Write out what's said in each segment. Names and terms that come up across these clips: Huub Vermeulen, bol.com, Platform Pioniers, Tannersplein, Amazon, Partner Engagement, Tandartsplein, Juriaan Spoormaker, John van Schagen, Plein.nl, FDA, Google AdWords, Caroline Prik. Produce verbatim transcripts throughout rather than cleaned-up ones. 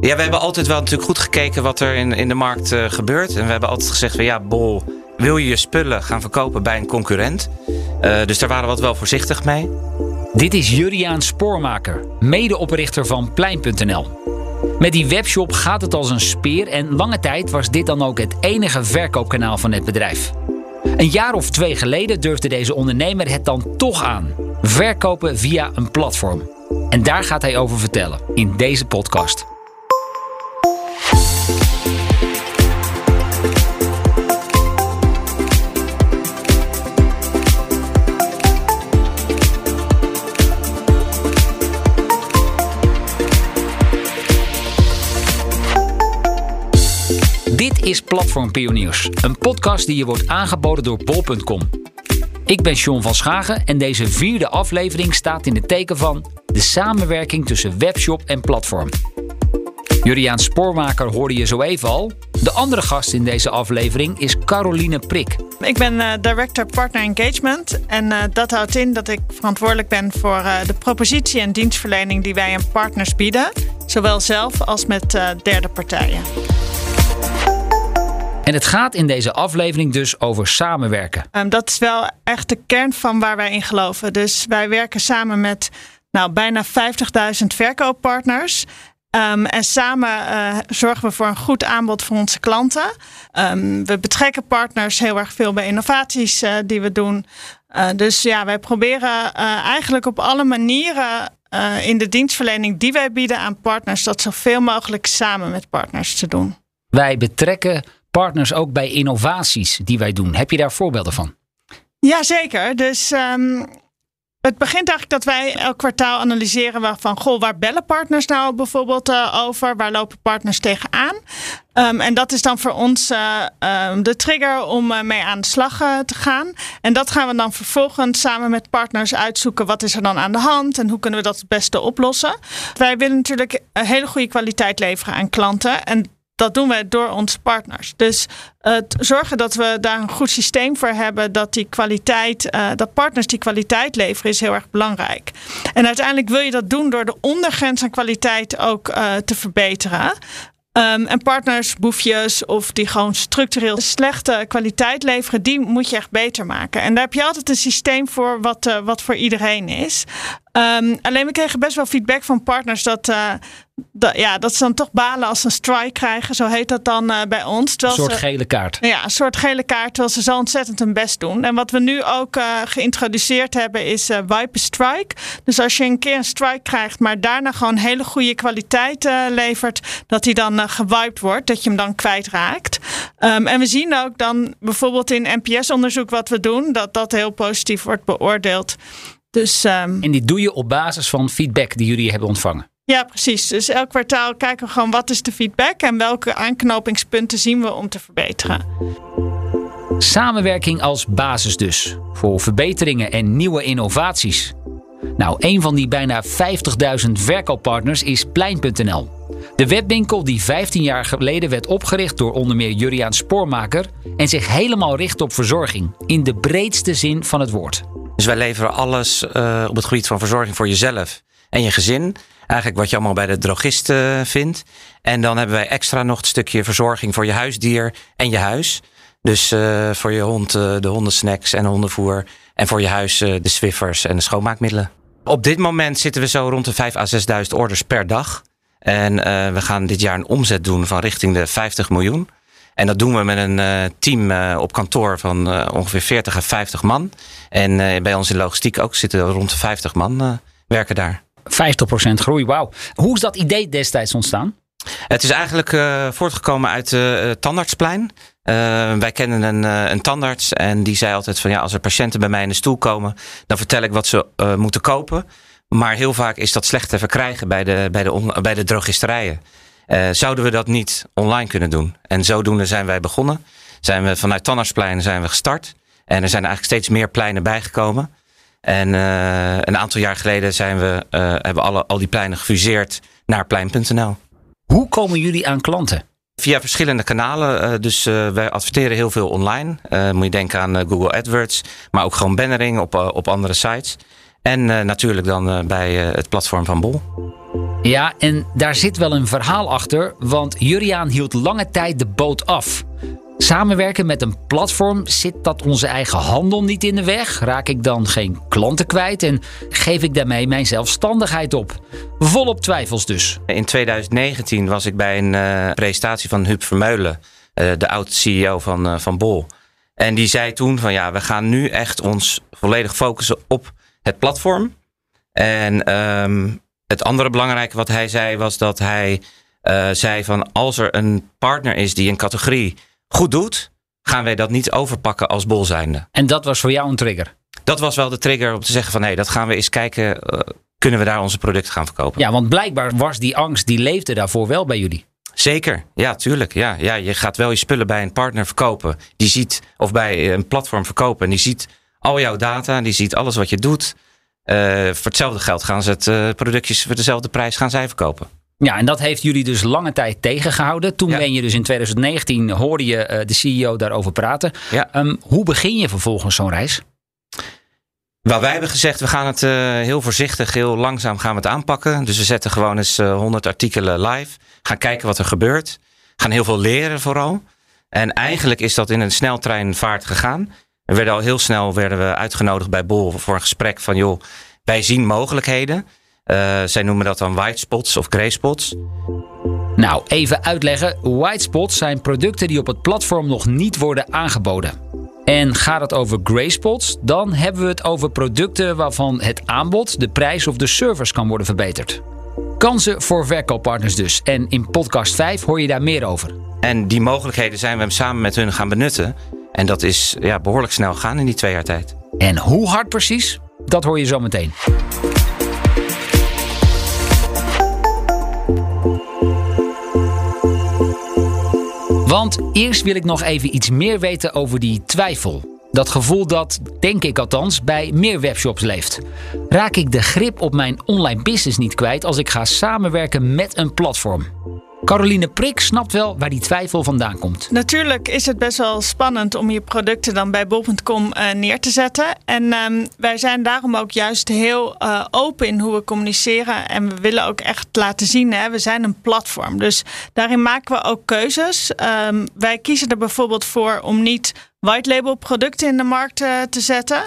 Ja, we hebben altijd wel natuurlijk goed gekeken wat er in, in de markt uh, gebeurt. En we hebben altijd gezegd van ja, Bol, wil je je spullen gaan verkopen bij een concurrent? Uh, dus daar waren we wat wel voorzichtig mee. Dit is Juriaan Spoormaker, medeoprichter van Plein punt n l. Met die webshop gaat het als een speer en lange tijd was dit dan ook het enige verkoopkanaal van het bedrijf. Een jaar of twee geleden durfde deze ondernemer het dan toch aan. Verkopen via een platform. En daar gaat hij over vertellen in deze podcast. Dit is Platform Pioniers, een podcast die je wordt aangeboden door bol punt com. Ik ben John van Schagen en deze vierde aflevering staat in het teken van de samenwerking tussen webshop en platform. Juriaan Spoormaker hoorde je zo even al. De andere gast in deze aflevering is Caroline Prik. Ik ben uh, Director Partner Engagement en uh, dat houdt in dat ik verantwoordelijk ben voor uh, de propositie en dienstverlening die wij aan partners bieden, zowel zelf als met uh, derde partijen. En het gaat in deze aflevering dus over samenwerken. Um, dat is wel echt de kern van waar wij in geloven. Dus wij werken samen met nou, bijna vijftigduizend verkooppartners. Um, en samen uh, zorgen we voor een goed aanbod voor onze klanten. Um, we betrekken partners heel erg veel bij innovaties uh, die we doen. Uh, dus ja, wij proberen uh, eigenlijk op alle manieren uh, in de dienstverlening die wij bieden aan partners, dat zoveel mogelijk samen met partners te doen. Wij betrekken partners ook bij innovaties die wij doen. Heb je daar voorbeelden van? Jazeker. Dus um, het begint eigenlijk dat wij elk kwartaal analyseren van goh, waar bellen partners nou bijvoorbeeld uh, over? Waar lopen partners tegenaan? Um, en dat is dan voor ons uh, um, de trigger om uh, mee aan de slag uh, te gaan. En dat gaan we dan vervolgens samen met partners uitzoeken. Wat is er dan aan de hand en hoe kunnen we dat het beste oplossen? Wij willen natuurlijk een hele goede kwaliteit leveren aan klanten en dat doen we door onze partners. Dus het zorgen dat we daar een goed systeem voor hebben, dat die kwaliteit, uh, dat partners die kwaliteit leveren, is heel erg belangrijk. En uiteindelijk wil je dat doen door de ondergrens aan kwaliteit ook uh, te verbeteren. Um, en partners, boefjes of die gewoon structureel slechte kwaliteit leveren, die moet je echt beter maken. En daar heb je altijd een systeem voor wat, uh, wat voor iedereen is. Um, alleen we kregen best wel feedback van partners dat, uh, dat, ja, dat ze dan toch balen als ze een strike krijgen. Zo heet dat dan uh, bij ons. Een soort ze, gele kaart. Ja, een soort gele kaart, terwijl ze zo ontzettend hun best doen. En wat we nu ook uh, geïntroduceerd hebben is uh, wipe strike. Dus als je een keer een strike krijgt, maar daarna gewoon hele goede kwaliteit uh, levert, dat die dan uh, gewiped wordt, dat je hem dan kwijtraakt. Um, en we zien ook dan bijvoorbeeld in N P S-onderzoek wat we doen, dat dat heel positief wordt beoordeeld. Dus, um... En die doe je op basis van feedback die jullie hebben ontvangen? Ja, precies. Dus elk kwartaal kijken we gewoon wat is de feedback en welke aanknopingspunten zien we om te verbeteren. Samenwerking als basis dus. Voor verbeteringen en nieuwe innovaties. Nou, een van die bijna vijftigduizend verkooppartners is Plein punt n l. De webwinkel die vijftien jaar geleden werd opgericht door onder meer Juriaan Spoormaker en zich helemaal richt op verzorging. In de breedste zin van het woord. Dus wij leveren alles uh, op het gebied van verzorging voor jezelf en je gezin. Eigenlijk wat je allemaal bij de drogist uh, vindt. En dan hebben wij extra nog het stukje verzorging voor je huisdier en je huis. Dus uh, voor je hond uh, de hondensnacks en hondenvoer. En voor je huis uh, de zwiffers en de schoonmaakmiddelen. Op dit moment zitten we zo rond de vijfduizend à zesduizend orders per dag. En uh, we gaan dit jaar een omzet doen van richting de vijftig miljoen. En dat doen we met een uh, team uh, op kantoor van uh, ongeveer veertig à vijftig man. En uh, bij ons in logistiek ook zitten rond de vijftig man uh, werken daar. vijftig procent groei, wauw. Hoe is dat idee destijds ontstaan? Het is eigenlijk uh, voortgekomen uit uh, Tandartsplein. Uh, wij kennen een, uh, een tandarts en die zei altijd van ja, als er patiënten bij mij in de stoel komen, dan vertel ik wat ze uh, moeten kopen. Maar heel vaak is dat slecht te verkrijgen bij de, bij de, on- bij de drogisterijen. Uh, zouden we dat niet online kunnen doen? En zodoende zijn wij begonnen. Zijn we vanuit Tannersplein zijn we gestart. En er zijn eigenlijk steeds meer pleinen bijgekomen. En uh, een aantal jaar geleden zijn we, uh, hebben we alle, al die pleinen gefuseerd naar plein punt n l. Hoe komen jullie aan klanten? Via verschillende kanalen. Uh, dus uh, wij adverteren heel veel online. Uh, moet je denken aan uh, Google AdWords. Maar ook gewoon bannering op, uh, op andere sites. En uh, natuurlijk dan uh, bij uh, het platform van Bol. Ja, en daar zit wel een verhaal achter, want Juriaan hield lange tijd de boot af. Samenwerken met een platform, zit dat onze eigen handel niet in de weg? Raak ik dan geen klanten kwijt en geef ik daarmee mijn zelfstandigheid op? Volop twijfels dus. In twintig negentien was ik bij een uh, presentatie van Huub Vermeulen, uh, de oud-C E O van, uh, van Bol. En die zei toen van ja, we gaan nu echt ons volledig focussen op het platform. En um, het andere belangrijke wat hij zei was dat hij uh, zei van als er een partner is die een categorie goed doet, gaan wij dat niet overpakken als Bol zijnde. En dat was voor jou een trigger? Dat was wel de trigger om te zeggen van hé, dat gaan we eens kijken. Uh, kunnen we daar onze producten gaan verkopen? Ja, want blijkbaar was die angst, die leefde daarvoor wel bij jullie. Zeker, ja, tuurlijk. Ja, ja, je gaat wel je spullen bij een partner verkopen. Die ziet, of bij een platform verkopen. En die ziet al jouw data, die ziet alles wat je doet. Uh, voor hetzelfde geld gaan ze het uh, productjes voor dezelfde prijs gaan zij verkopen. Ja, en dat heeft jullie dus lange tijd tegengehouden. Toen ja. ben je dus in twintig negentien, hoorde je uh, de C E O daarover praten. Ja. Um, hoe begin je vervolgens zo'n reis? Wel, wij hebben gezegd, we gaan het uh, heel voorzichtig, heel langzaam gaan we het aanpakken. Dus we zetten gewoon eens uh, honderd artikelen live. Gaan kijken wat er gebeurt. Gaan heel veel leren vooral. En eigenlijk is dat in een sneltreinvaart gegaan. We werden al heel snel werden we uitgenodigd bij Bol voor een gesprek van joh, wij zien mogelijkheden. Uh, zij noemen dat dan white spots of grey spots. Nou, even uitleggen. White spots zijn producten die op het platform nog niet worden aangeboden. En gaat het over grey spots, dan hebben we het over producten waarvan het aanbod, de prijs of de service kan worden verbeterd. Kansen voor verkooppartners dus. En in podcast vijf hoor je daar meer over. En die mogelijkheden zijn we samen met hun gaan benutten. En dat is ja, behoorlijk snel gegaan in die twee jaar tijd. En hoe hard precies, dat hoor je zo meteen. Want eerst wil ik nog even iets meer weten over die twijfel. Dat gevoel dat, denk ik althans, bij meer webshops leeft. Raak ik de grip op mijn online business niet kwijt als ik ga samenwerken met een platform? Caroline Prik snapt wel waar die twijfel vandaan komt. Natuurlijk is het best wel spannend om je producten dan bij bol punt com uh, neer te zetten. En um, wij zijn daarom ook juist heel uh, open in hoe we communiceren. En we willen ook echt laten zien, hè, we zijn een platform. Dus daarin maken we ook keuzes. Um, wij kiezen er bijvoorbeeld voor om niet white label producten in de markt uh, te zetten.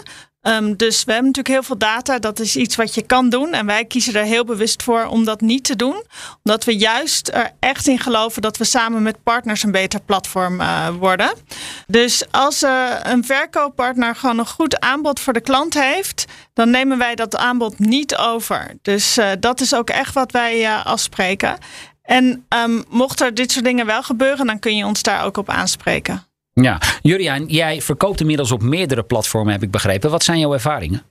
Um, dus we hebben natuurlijk heel veel data. Dat is iets wat je kan doen. En wij kiezen er heel bewust voor om dat niet te doen. Omdat we juist er echt in geloven dat we samen met partners een beter platform uh, worden. Dus als uh, een verkooppartner gewoon een goed aanbod voor de klant heeft, dan nemen wij dat aanbod niet over. Dus uh, dat is ook echt wat wij uh, afspreken. En um, mocht er dit soort dingen wel gebeuren, dan kun je ons daar ook op aanspreken. Ja, Juriaan, jij verkoopt inmiddels op meerdere platformen, heb ik begrepen. Wat zijn jouw ervaringen?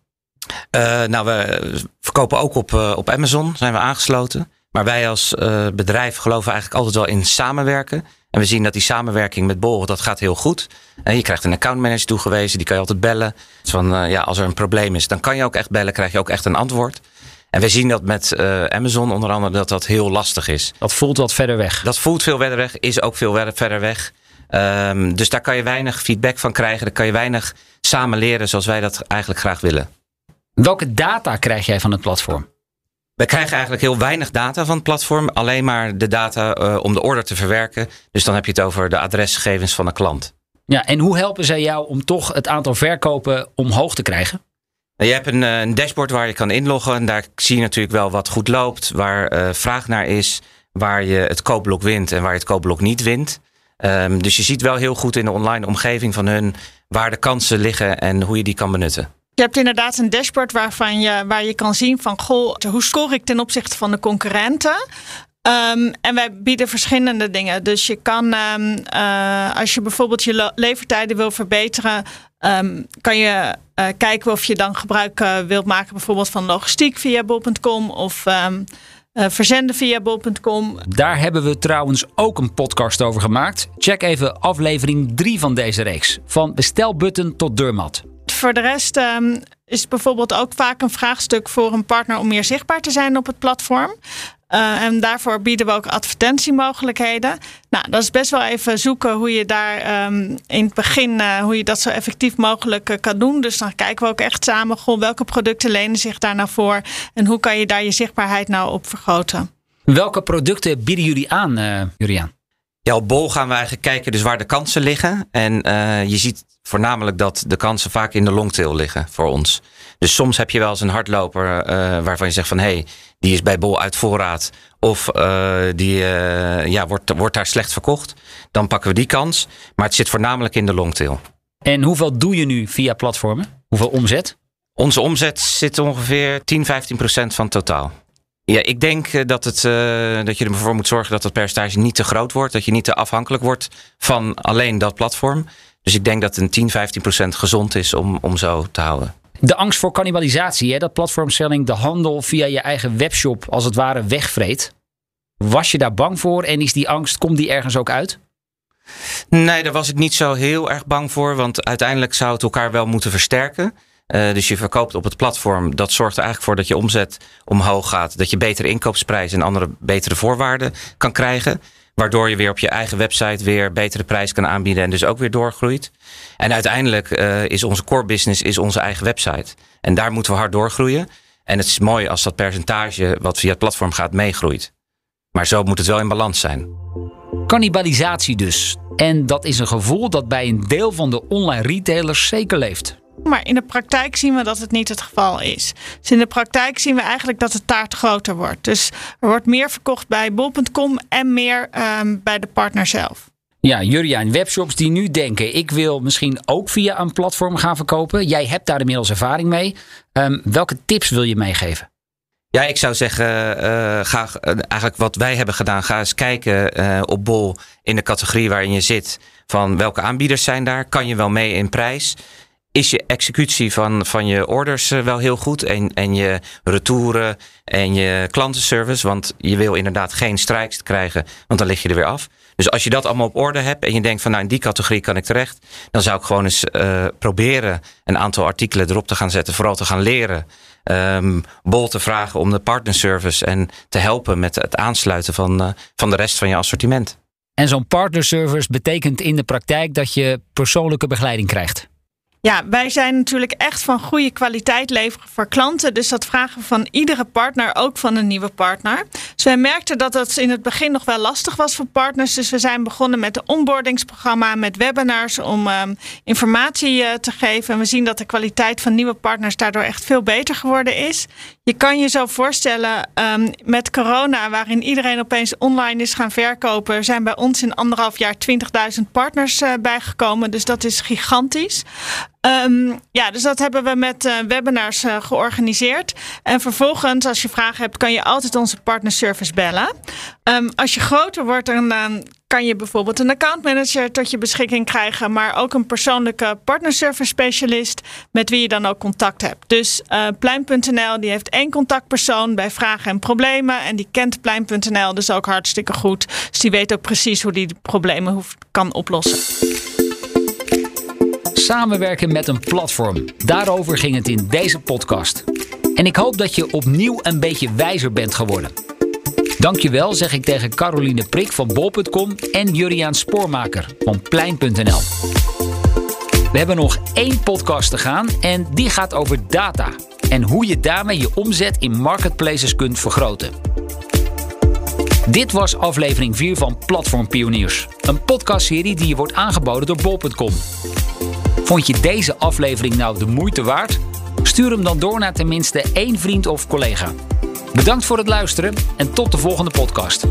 Uh, nou, we verkopen ook op, uh, op Amazon, zijn we aangesloten. Maar wij als uh, bedrijf geloven eigenlijk altijd wel in samenwerken. En we zien dat die samenwerking met Bol, dat gaat heel goed. En je krijgt een accountmanager toegewezen, die kan je altijd bellen. Dus van, uh, ja, als er een probleem is, dan kan je ook echt bellen, krijg je ook echt een antwoord. En we zien dat met uh, Amazon onder andere dat dat heel lastig is. Dat voelt wat verder weg. Dat voelt veel verder weg, is ook veel verder weg. Um, dus daar kan je weinig feedback van krijgen. Daar kan je weinig samen leren zoals wij dat eigenlijk graag willen. Welke data krijg jij van het platform? We krijgen eigenlijk heel weinig data van het platform. Alleen maar de data uh, om de order te verwerken. Dus dan heb je het over de adresgegevens van een klant. Ja, en hoe helpen zij jou om toch het aantal verkopen omhoog te krijgen? Je hebt een, een dashboard waar je kan inloggen. En daar zie je natuurlijk wel wat goed loopt. Waar uh, vraag naar is. Waar je het koopblok wint en waar je het koopblok niet wint. Um, dus je ziet wel heel goed in de online omgeving van hun waar de kansen liggen en hoe je die kan benutten. Je hebt inderdaad een dashboard waarvan je, waar je kan zien van goh, hoe score ik ten opzichte van de concurrenten? Um, en wij bieden verschillende dingen. Dus je kan, um, uh, als je bijvoorbeeld je levertijden wil verbeteren, um, kan je uh, kijken of je dan gebruik uh, wilt maken bijvoorbeeld van logistiek via bol punt com of Um, Uh, verzenden via bol punt com. Daar hebben we trouwens ook een podcast over gemaakt. Check even aflevering drie van deze reeks. Van bestelbutton tot deurmat. Voor de rest um, is bijvoorbeeld ook vaak een vraagstuk voor een partner om meer zichtbaar te zijn op het platform. Uh, en daarvoor bieden we ook advertentiemogelijkheden. Nou, dat is best wel even zoeken hoe je daar um, in het begin, uh, hoe je dat zo effectief mogelijk uh, kan doen. Dus dan kijken we ook echt samen, goh, welke producten lenen zich daar nou voor en hoe kan je daar je zichtbaarheid nou op vergroten. Welke producten bieden jullie aan, uh, Juriaan? Ja, op Bol gaan we eigenlijk kijken dus waar de kansen liggen. En uh, je ziet voornamelijk dat de kansen vaak in de longtail liggen voor ons. Dus soms heb je wel eens een hardloper uh, waarvan je zegt van hé, hey, die is bij Bol uit voorraad. Of uh, die uh, ja, wordt, wordt daar slecht verkocht. Dan pakken we die kans. Maar het zit voornamelijk in de longtail. En hoeveel doe je nu via platformen? Hoeveel omzet? Onze omzet zit ongeveer tien, vijftien procent van totaal. Ja, ik denk dat, het, uh, dat je ervoor moet zorgen dat het percentage niet te groot wordt. Dat je niet te afhankelijk wordt van alleen dat platform. Dus ik denk dat een tien, vijftien procent gezond is om, om zo te houden. De angst voor cannibalisatie, hè? Dat platformselling de handel via je eigen webshop als het ware wegvreet. Was je daar bang voor en is die angst, komt die ergens ook uit? Nee, daar was ik niet zo heel erg bang voor. Want uiteindelijk zou het elkaar wel moeten versterken. Uh, dus je verkoopt op het platform. Dat zorgt er eigenlijk voor dat je omzet omhoog gaat. Dat je betere inkoopsprijzen en andere betere voorwaarden kan krijgen. Waardoor je weer op je eigen website weer betere prijs kan aanbieden. En dus ook weer doorgroeit. En uiteindelijk uh, is onze core business is onze eigen website. En daar moeten we hard doorgroeien. En het is mooi als dat percentage wat via het platform gaat meegroeit. Maar zo moet het wel in balans zijn. Cannibalisatie dus. En dat is een gevoel dat bij een deel van de online retailers zeker leeft. Maar in de praktijk zien we dat het niet het geval is. Dus in de praktijk zien we eigenlijk dat de taart groter wordt. Dus er wordt meer verkocht bij bol punt com en meer um, bij de partner zelf. Ja, Juriaan, webshops die nu denken, ik wil misschien ook via een platform gaan verkopen. Jij hebt daar inmiddels ervaring mee. Um, welke tips wil je meegeven? Ja, ik zou zeggen, uh, ga, uh, eigenlijk wat wij hebben gedaan, ga eens kijken uh, op Bol in de categorie waarin je zit. Van welke aanbieders zijn daar? Kan je wel mee in prijs? Is je executie van, van je orders wel heel goed? En, en je retouren en je klantenservice? Want je wil inderdaad geen strijks krijgen, want dan lig je er weer af. Dus als je dat allemaal op orde hebt en je denkt van nou in die categorie kan ik terecht. Dan zou ik gewoon eens uh, proberen een aantal artikelen erop te gaan zetten. Vooral te gaan leren. Um, Bol te vragen om de partnerservice en te helpen met het aansluiten van, uh, van de rest van je assortiment. En zo'n partnerservice betekent in de praktijk dat je persoonlijke begeleiding krijgt? Ja, wij zijn natuurlijk echt van goede kwaliteit leveren voor klanten. Dus dat vragen we van iedere partner, ook van een nieuwe partner. Dus wij merkten dat dat in het begin nog wel lastig was voor partners. Dus we zijn begonnen met een onboardingsprogramma, met webinars om um, informatie uh, te geven. En we zien dat de kwaliteit van nieuwe partners daardoor echt veel beter geworden is. Je kan je zo voorstellen, um, met corona, waarin iedereen opeens online is gaan verkopen. Er zijn bij ons in anderhalf jaar twintigduizend partners uh, bijgekomen. Dus dat is gigantisch. Um, ja, dus dat hebben we met uh, webinars uh, georganiseerd. En vervolgens, als je vragen hebt, kan je altijd onze partnerservice bellen. Um, als je groter wordt, dan uh, kan je bijvoorbeeld een accountmanager tot je beschikking krijgen. Maar ook een persoonlijke partnerservice specialist met wie je dan ook contact hebt. Dus uh, Plein punt n l, die heeft één contactpersoon bij vragen en problemen. En die kent Plein punt n l dus ook hartstikke goed. Dus die weet ook precies hoe die de problemen hoeft, kan oplossen. Samenwerken met een platform. Daarover ging het in deze podcast. En ik hoop dat je opnieuw een beetje wijzer bent geworden. Dankjewel zeg ik tegen Caroline Prik van bol punt com en Juriaan Spoormaker van Plein punt n l. We hebben nog één podcast te gaan en die gaat over data. En hoe je daarmee je omzet in marketplaces kunt vergroten. Dit was aflevering vier van Platform Pioniers. Een podcastserie die je wordt aangeboden door bol punt com. Vond je deze aflevering nou de moeite waard? Stuur hem dan door naar tenminste één vriend of collega. Bedankt voor het luisteren en tot de volgende podcast.